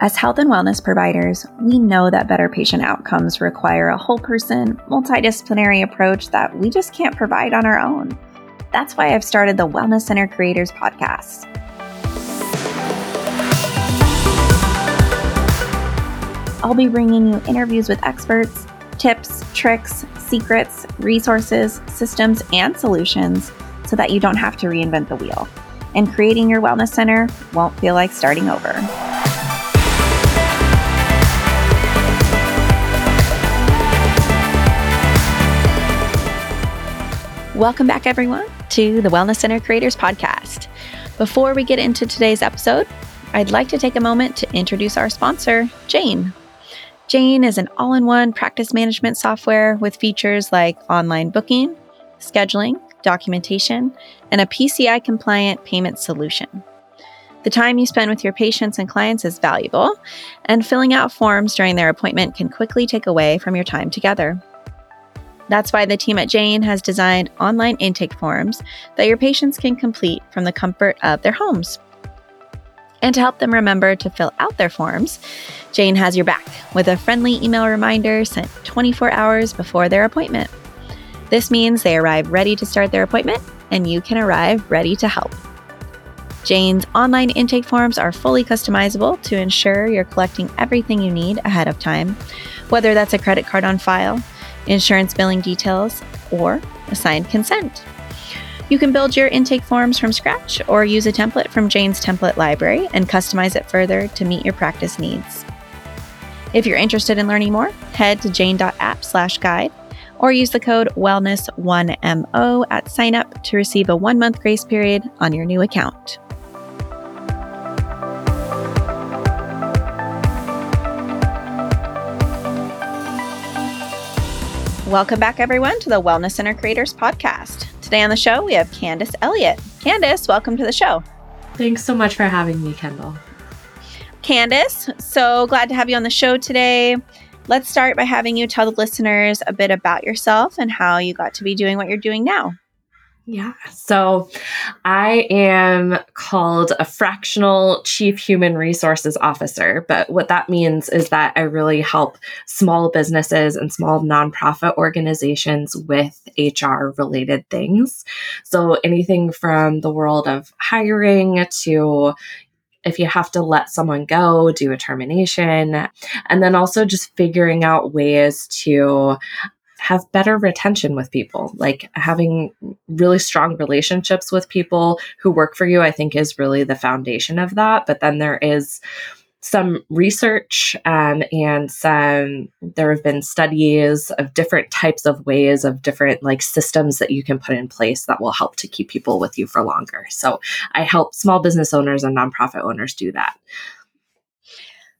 As health and wellness providers, we know that better patient outcomes require a whole person, multidisciplinary approach that we just can't provide on our own. That's why I've started the Wellness Center Creators podcast. I'll be bringing you interviews with experts, tips, tricks, secrets, resources, systems, and solutions so that you don't have to reinvent the wheel. And creating your wellness center won't feel like starting over. Welcome back, everyone, to the Wellness Center Creators Podcast. Before we get into today's episode, I'd like to take a moment to introduce our sponsor, Jane. Jane is an all-in-one practice management software with features like online booking, scheduling, documentation, and a PCI-compliant payment solution. The time you spend with your patients and clients is valuable, and filling out forms during their appointment can quickly take away from your time together. That's why the team at Jane has designed online intake forms that your patients can complete from the comfort of their homes. And to help them remember to fill out their forms, Jane has your back with a friendly email reminder sent 24 hours before their appointment. This means they arrive ready to start their appointment, and you can arrive ready to help. Jane's online intake forms are fully customizable to ensure you're collecting everything you need ahead of time, whether that's a credit card on file, insurance billing details, or assigned consent. You can build your intake forms from scratch or use a template from Jane's template library and customize it further to meet your practice needs. If you're interested in learning more, head to jane.app/guide or use the code wellness1mo at signup to receive a 1-month grace period on your new account. Welcome back, everyone, to the Wellness Center Creators Podcast. Today on the show, we have Candice Elliott. Candice, welcome to the show. Thanks so much for having me, Kendall. Candice, so glad to have you on the show today. Let's start by having you tell the listeners a bit about yourself and how you got to be doing what you're doing now. Yeah, so I am called a fractional chief human resources officer, but what that means is that I really help small businesses and small nonprofit organizations with HR-related things. So anything from the world of hiring to if you have to let someone go, do a termination, and then also just figuring out ways to have better retention with people. Like having really strong relationships with people who work for you, I think, is really the foundation of that. But then there is some research there have been studies of different types of ways of different like systems that you can put in place that will help to keep people with you for longer. So I help small business owners and nonprofit owners do that.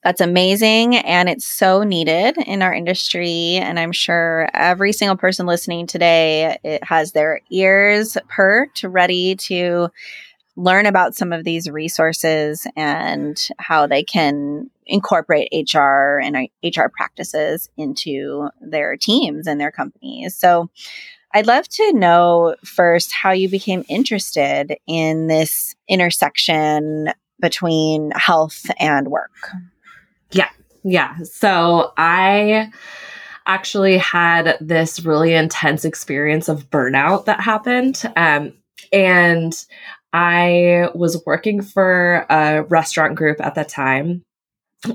That's amazing, and it's so needed in our industry, and I'm sure every single person listening today, it has their ears perked, ready to learn about some of these resources and how they can incorporate HR and HR practices into their teams and their companies. So I'd love to know first how you became interested in this intersection between health and work. Yeah. So I actually had this really intense experience of burnout that happened. And I was working for a restaurant group at the time.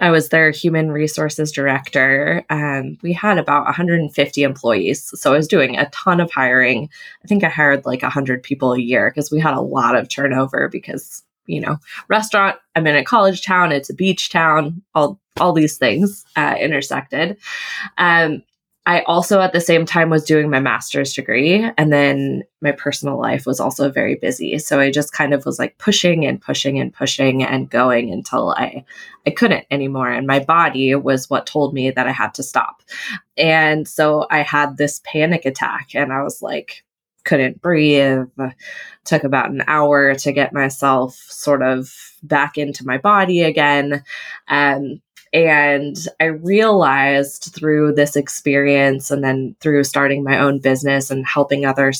I was their human resources director. We had about 150 employees. So I was doing a ton of hiring. I think I hired like 100 people a year because we had a lot of turnover because, you know, restaurant, I'm in a college town, it's a beach town, all these things intersected. I also at the same time was doing my master's degree, and then my personal life was also very busy. So I just kind of was like pushing and going until I couldn't anymore. And my body was what told me that I had to stop. And so I had this panic attack, and I was like, couldn't breathe. Took about an hour to get myself sort of back into my body again. And I realized through this experience and then through starting my own business and helping other,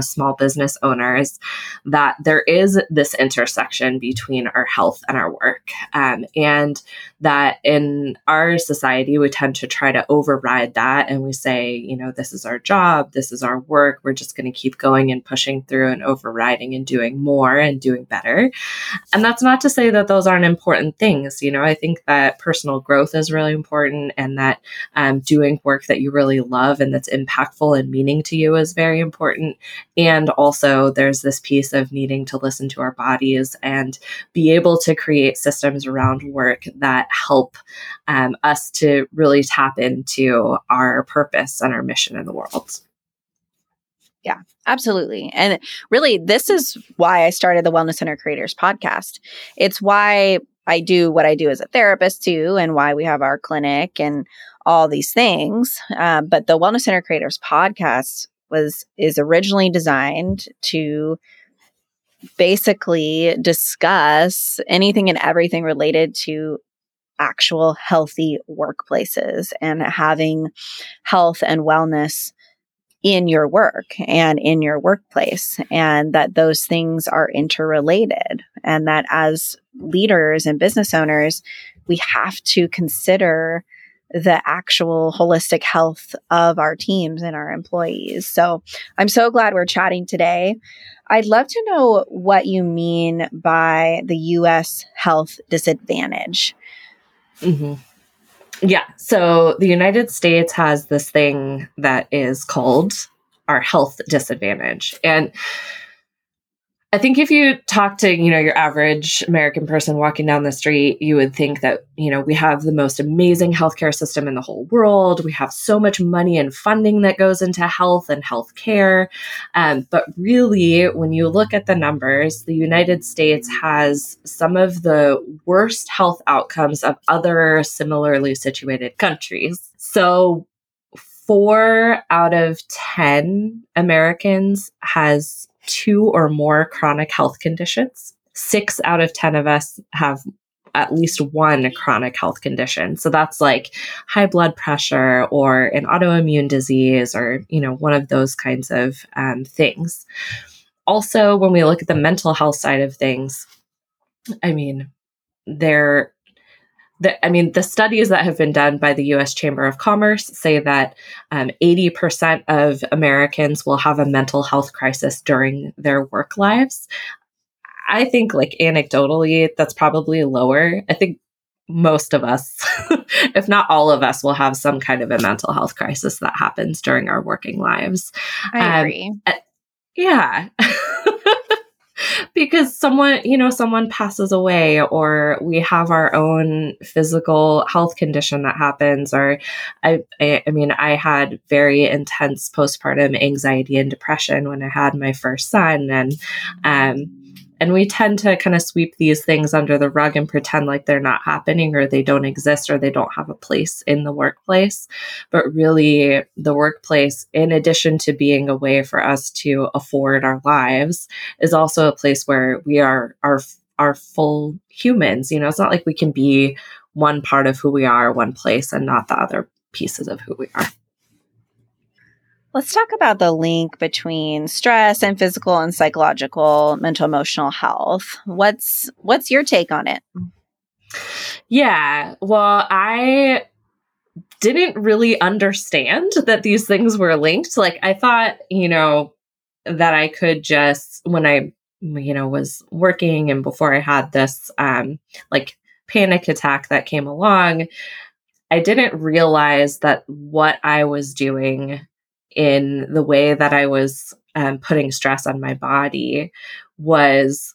small business owners, that there is this intersection between our health and our work. And that in our society, we tend to try to override that. And we say, this is our job, this is our work. We're just going to keep going and pushing through and overriding and doing more and doing better. And that's not to say that those aren't important things. I think that personal growth is really important, and that doing work that you really love and that's impactful and meaning to you is very important. And also there's this piece of needing to listen to our bodies and be able to create systems around work that help us to really tap into our purpose and our mission in the world. Yeah, absolutely. And really, this is why I started the Wellness Center Creators podcast. It's why I do what I do as a therapist too, and why we have our clinic and all these things. But the Wellness Center Creators podcast is originally designed to basically discuss anything and everything related to actual healthy workplaces and having health and wellness in your work and in your workplace, and that those things are interrelated, and that as leaders and business owners, we have to consider the actual holistic health of our teams and our employees. So I'm so glad we're chatting today. I'd love to know what you mean by the U.S. health disadvantage. Mm-hmm. Yeah. So the United States has this thing that is called our health disadvantage. And I think if you talk to, your average American person walking down the street, you would think that, we have the most amazing healthcare system in the whole world. We have so much money and funding that goes into health and healthcare. But really, when you look at the numbers, the United States has some of the worst health outcomes of other similarly situated countries. So 4 out of 10 Americans has 2 or more chronic health conditions. 6 out of 10 of us have at least one chronic health condition. So that's like high blood pressure or an autoimmune disease or, one of those kinds of things. Also, when we look at the mental health side of things, the studies that have been done by the U.S. Chamber of Commerce say that 80% of Americans will have a mental health crisis during their work lives. I think, anecdotally, that's probably lower. I think most of us, if not all of us, will have some kind of a mental health crisis that happens during our working lives. I agree. Yeah. Because someone passes away, or we have our own physical health condition that happens. Or I had very intense postpartum anxiety and depression when I had my first son. And we tend to kind of sweep these things under the rug and pretend like they're not happening, or they don't exist, or they don't have a place in the workplace. But really, the workplace, in addition to being a way for us to afford our lives, is also a place where we are our full humans. It's not like we can be one part of who we are, one place, and not the other pieces of who we are. Let's talk about the link between stress and physical and psychological, mental, emotional health. What's your take on it? Yeah, well, I didn't really understand that these things were linked. I thought, that I could just, when I, was working and before I had this, panic attack that came along, I didn't realize that what I was doing in the way that I was putting stress on my body was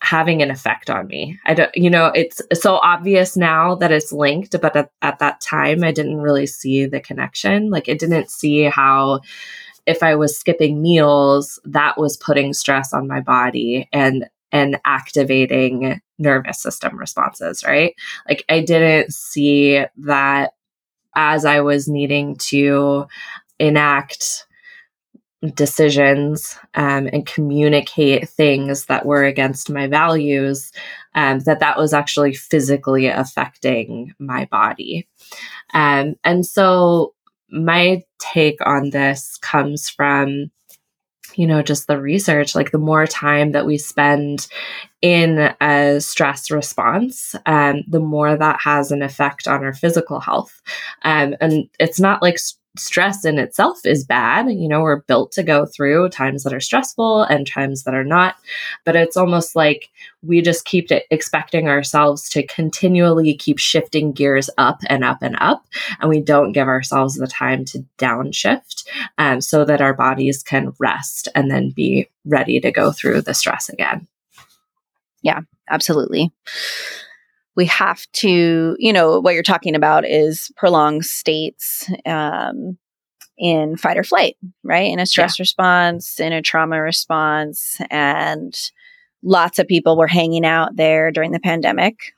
having an effect on me. It's so obvious now that it's linked, but at that time, I didn't really see the connection. I didn't see how, if I was skipping meals, that was putting stress on my body and activating nervous system responses, right? I didn't see that as I was needing to enact decisions and communicate things that were against my values, that was actually physically affecting my body. And so my take on this comes from, you know, just the research, like the more time that we spend in a stress response, the more that has an effect on our physical health. And it's not like stress in itself is bad. You know, we're built to go through times that are stressful and times that are not. But it's almost like we just keep expecting ourselves to continually keep shifting gears up and up and up. And we don't give ourselves the time to downshift so that our bodies can rest and then be ready to go through the stress again. Yeah, absolutely. We have to, you know, what you're talking about is prolonged states in fight or flight, right? In a stress response, in a trauma response. And lots of people were hanging out there during the pandemic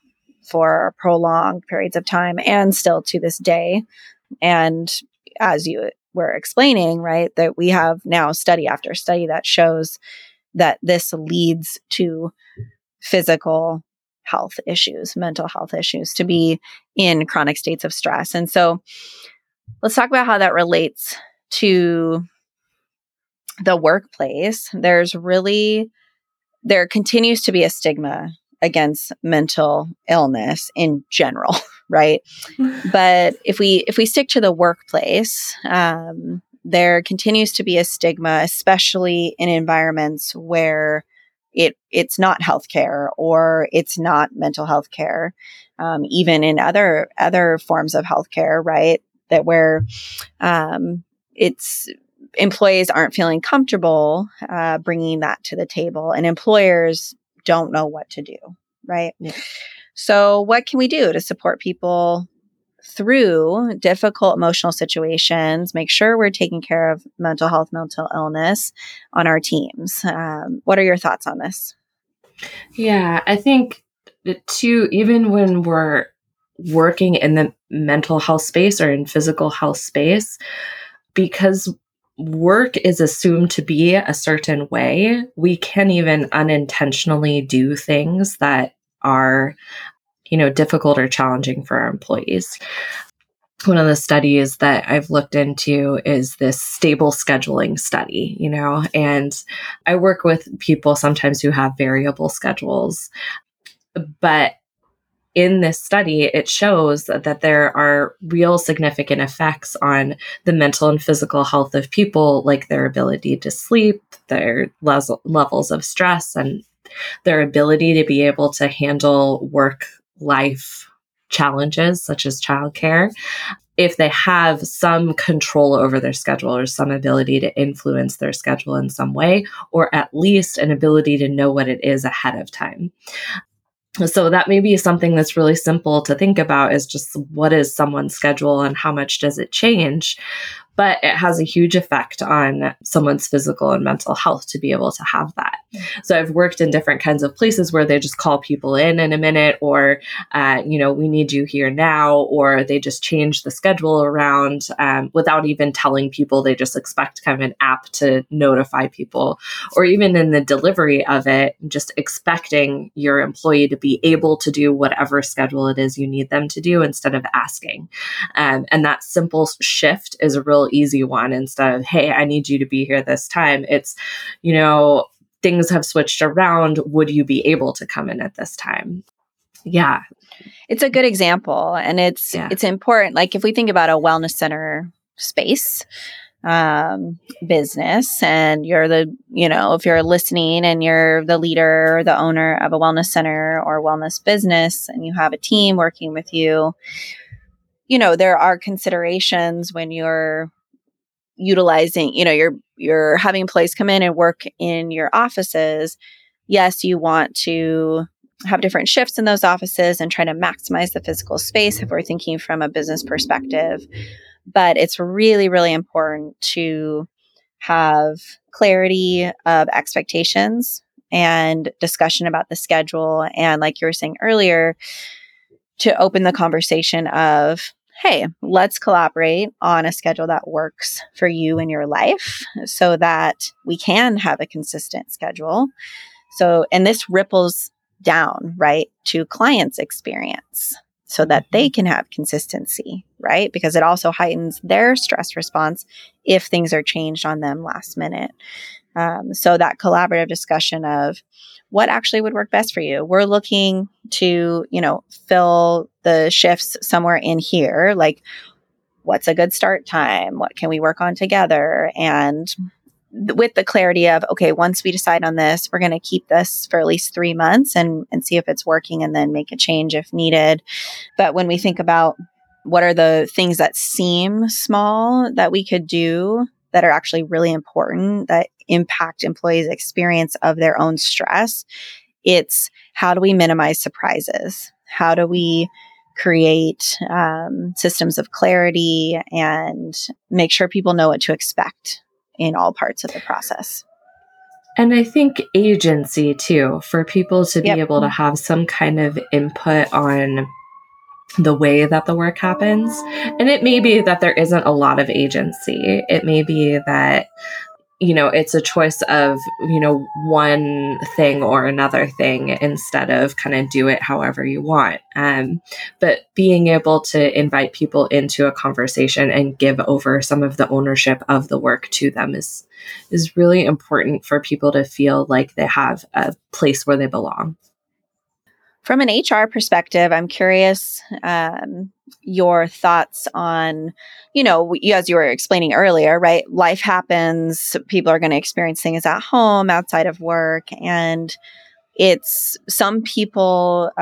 for prolonged periods of time and still to this day. And as you were explaining, right, that we have now study after study that shows that this leads to physical health issues, mental health issues, to be in chronic states of stress. And so let's talk about how that relates to the workplace. There continues to be a stigma against mental illness in general, right? But if we stick to the workplace, there continues to be a stigma, especially in environments where it's not healthcare or it's not mental health care, even in other forms of healthcare, right? That where it's employees aren't feeling comfortable bringing that to the table, and employers don't know what to do, right? Yeah. So, what can we do to support people through difficult emotional situations, make sure we're taking care of mental health, mental illness on our teams? What are your thoughts on this? Yeah, I think too, even when we're working in the mental health space or in physical health space, because work is assumed to be a certain way, we can even unintentionally do things that are, you know, difficult or challenging for our employees. One of the studies that I've looked into is this stable scheduling study, you know, and I work with people sometimes who have variable schedules, but in this study, it shows that there are real significant effects on the mental and physical health of people, like their ability to sleep, their levels of stress, and their ability to be able to handle work life challenges such as childcare, if they have some control over their schedule or some ability to influence their schedule in some way, or at least an ability to know what it is ahead of time. So that may be something that's really simple to think about, is just what is someone's schedule and how much does it change? But it has a huge effect on someone's physical and mental health to be able to have that. So I've worked in different kinds of places where they just call people in a minute, or, you know, we need you here now, or they just change the schedule around without even telling people. They just expect kind of an app to notify people, or even in the delivery of it, just expecting your employee to be able to do whatever schedule it is you need them to do instead of asking. And that simple shift is a real easy one. Instead of, hey, I need you to be here this time, it's, you know, things have switched around. Would you be able to come in at this time? Yeah. It's a good example. And it's important. Like if we think about a wellness center space, business, and you're the, you know, if you're listening and you're the leader or the owner of a wellness center or wellness business, and you have a team working with you, you know, there are considerations when you're utilizing, you know, you're having employees come in and work in your offices. Yes, you want to have different shifts in those offices and try to maximize the physical space if we're thinking from a business perspective. But it's really, really important to have clarity of expectations and discussion about the schedule. And like you were saying earlier, to open the conversation of, hey, let's collaborate on a schedule that works for you in your life so that we can have a consistent schedule. So, and this ripples down, right, to clients' experience so that they can have consistency, right? Because it also heightens their stress response if things are changed on them last minute. So that collaborative discussion of what actually would work best for you. We're looking to, you know, fill the shifts somewhere in here. Like, what's a good start time? What can we work on together? And with the clarity of, okay, once we decide on this, we're going to keep this for at least 3 months and see if it's working and then make a change if needed. But when we think about what are the things that seem small that we could do that are actually really important, that impact employees' experience of their own stress, it's how do we minimize surprises? How do we create systems of clarity and make sure people know what to expect in all parts of the process? And I think agency too, for people to be able to have some kind of input on the way that the work happens. And it may be that there isn't a lot of agency. It may be that, you know, it's a choice of, you know, one thing or another thing instead of kind of do it however you want. But being able to invite people into a conversation and give over some of the ownership of the work to them is really important for people to feel like they have a place where they belong. From an HR perspective, I'm curious your thoughts on, you know, as you were explaining earlier, right? Life happens. People are going to experience things at home, outside of work. And it's some people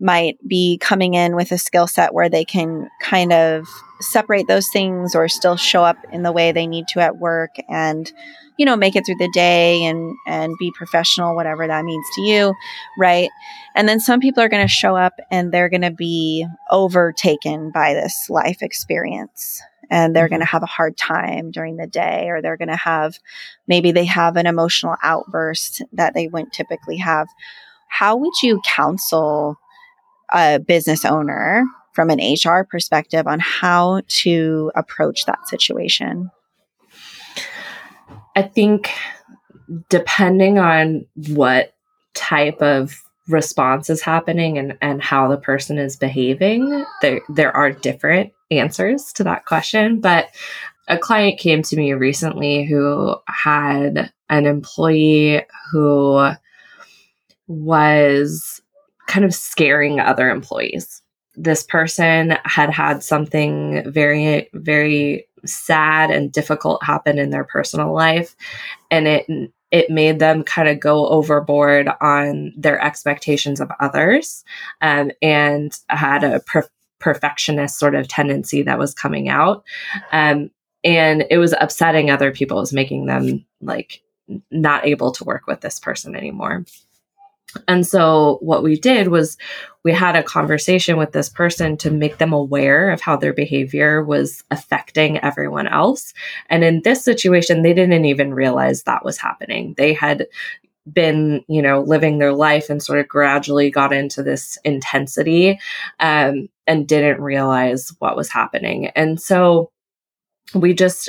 might be coming in with a skill set where they can kind of separate those things or still show up in the way they need to at work and, you know, make it through the day and be professional, whatever that means to you, right? And then some people are going to show up and they're going to be overtaken by this life experience and they're going to have a hard time during the day, or they're going to have, maybe they have an emotional outburst that they wouldn't typically have. How would you counsel a business owner from an HR perspective on how to approach that situation? I think depending on what type of response is happening and how the person is behaving, there are different answers to that question. But a client came to me recently who had an employee who was kind of scaring other employees. This person had something very, very sad and difficult happen in their personal life. And it made them kind of go overboard on their expectations of others, and had a perfectionist sort of tendency that was coming out. And it was upsetting other people. It was making them like not able to work with this person anymore. And so what we did was we had a conversation with this person to make them aware of how their behavior was affecting everyone else. And in this situation, they didn't even realize that was happening. They had been, you know, living their life and sort of gradually got into this intensity, and didn't realize what was happening. And so we just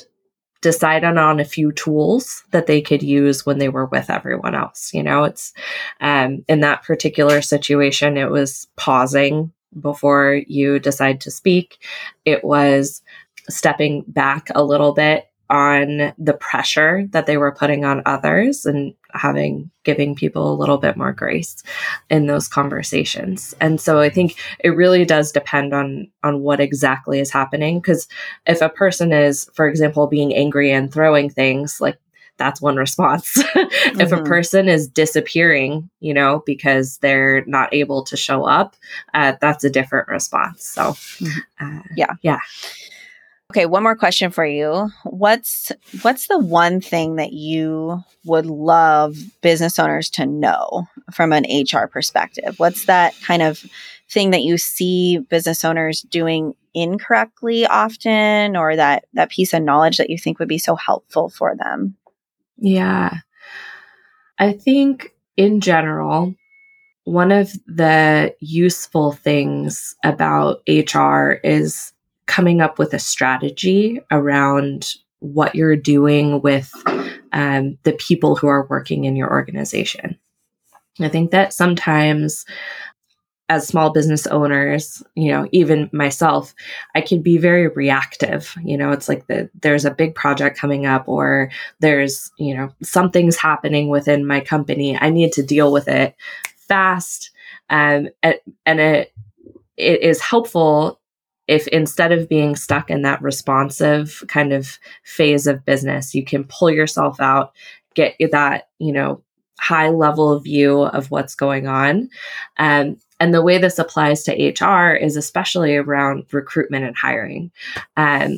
decided on a few tools that they could use when they were with everyone else. You know, it's in that particular situation, it was pausing before you decide to speak. It was stepping back a little bit on the pressure that they were putting on others and giving people a little bit more grace in those conversations. And so I think it really does depend on what exactly is happening. Because if a person is, for example, being angry and throwing things, like that's one response. Mm-hmm. If a person is disappearing, you know, because they're not able to show up, that's a different response. So yeah. Okay, one more question for you. What's the one thing that you would love business owners to know from an HR perspective? What's that kind of thing that you see business owners doing incorrectly often, or that piece of knowledge that you think would be so helpful for them? Yeah. I think in general, one of the useful things about HR is coming up with a strategy around what you're doing with the people who are working in your organization. I think that sometimes as small business owners, you know, even myself, I could be very reactive. You know, it's like there's a big project coming up, or there's, you know, something's happening within my company. I need to deal with it fast. And it is helpful if instead of being stuck in that responsive kind of phase of business, you can pull yourself out, get that, you know, high level view of what's going on. And the way this applies to HR is especially around recruitment and hiring.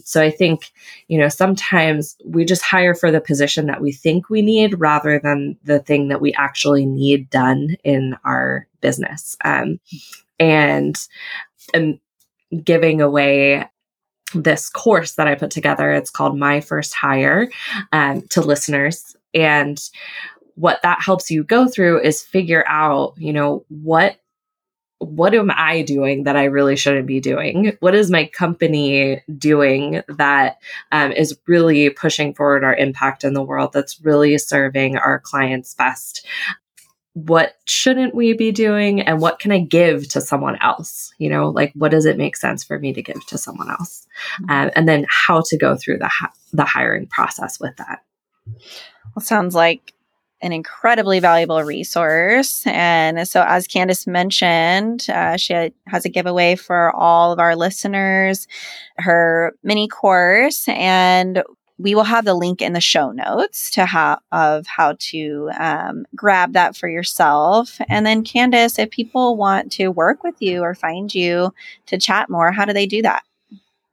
So I think, you know, sometimes we just hire for the position that we think we need rather than the thing that we actually need done in our business. And giving away this course that I put together, it's called My First Hire, to listeners. And what that helps you go through is figure out, you know, what am I doing that I really shouldn't be doing? What is my company doing that is really pushing forward our impact in the world, that's really serving our clients best? What shouldn't we be doing? And what can I give to someone else? You know, like, what does it make sense for me to give to someone else? And then how to go through the hiring process with that. Well, sounds like an incredibly valuable resource. And so as Candice mentioned, she has a giveaway for all of our listeners, her mini course, and we will have the link in the show notes to how to grab that for yourself. And then Candice, if people want to work with you or find you to chat more, how do they do that?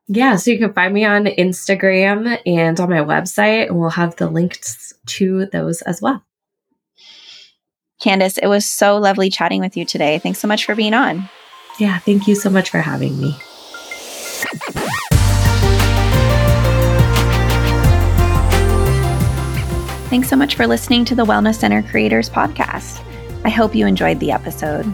Yeah, so you can find me on Instagram and on my website, and we'll have the links to those as well. Candice, it was so lovely chatting with you today. Thanks so much for being on. Yeah, thank you so much for having me. Thanks so much for listening to the Wellness Center Creators podcast. I hope you enjoyed the episode.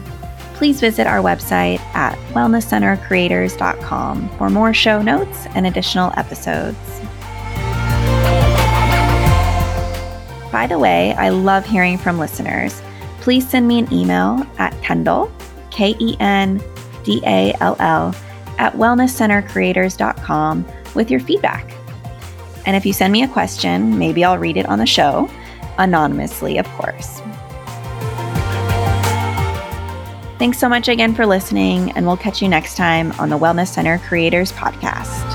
Please visit our website at wellnesscentercreators.com for more show notes and additional episodes. By the way, I love hearing from listeners. Please send me an email at Kendall, KENDALL, @wellnesscentercreators.com with your feedback. And if you send me a question, maybe I'll read it on the show, anonymously, of course. Thanks so much again for listening, and we'll catch you next time on the Wellness Center Creators Podcast.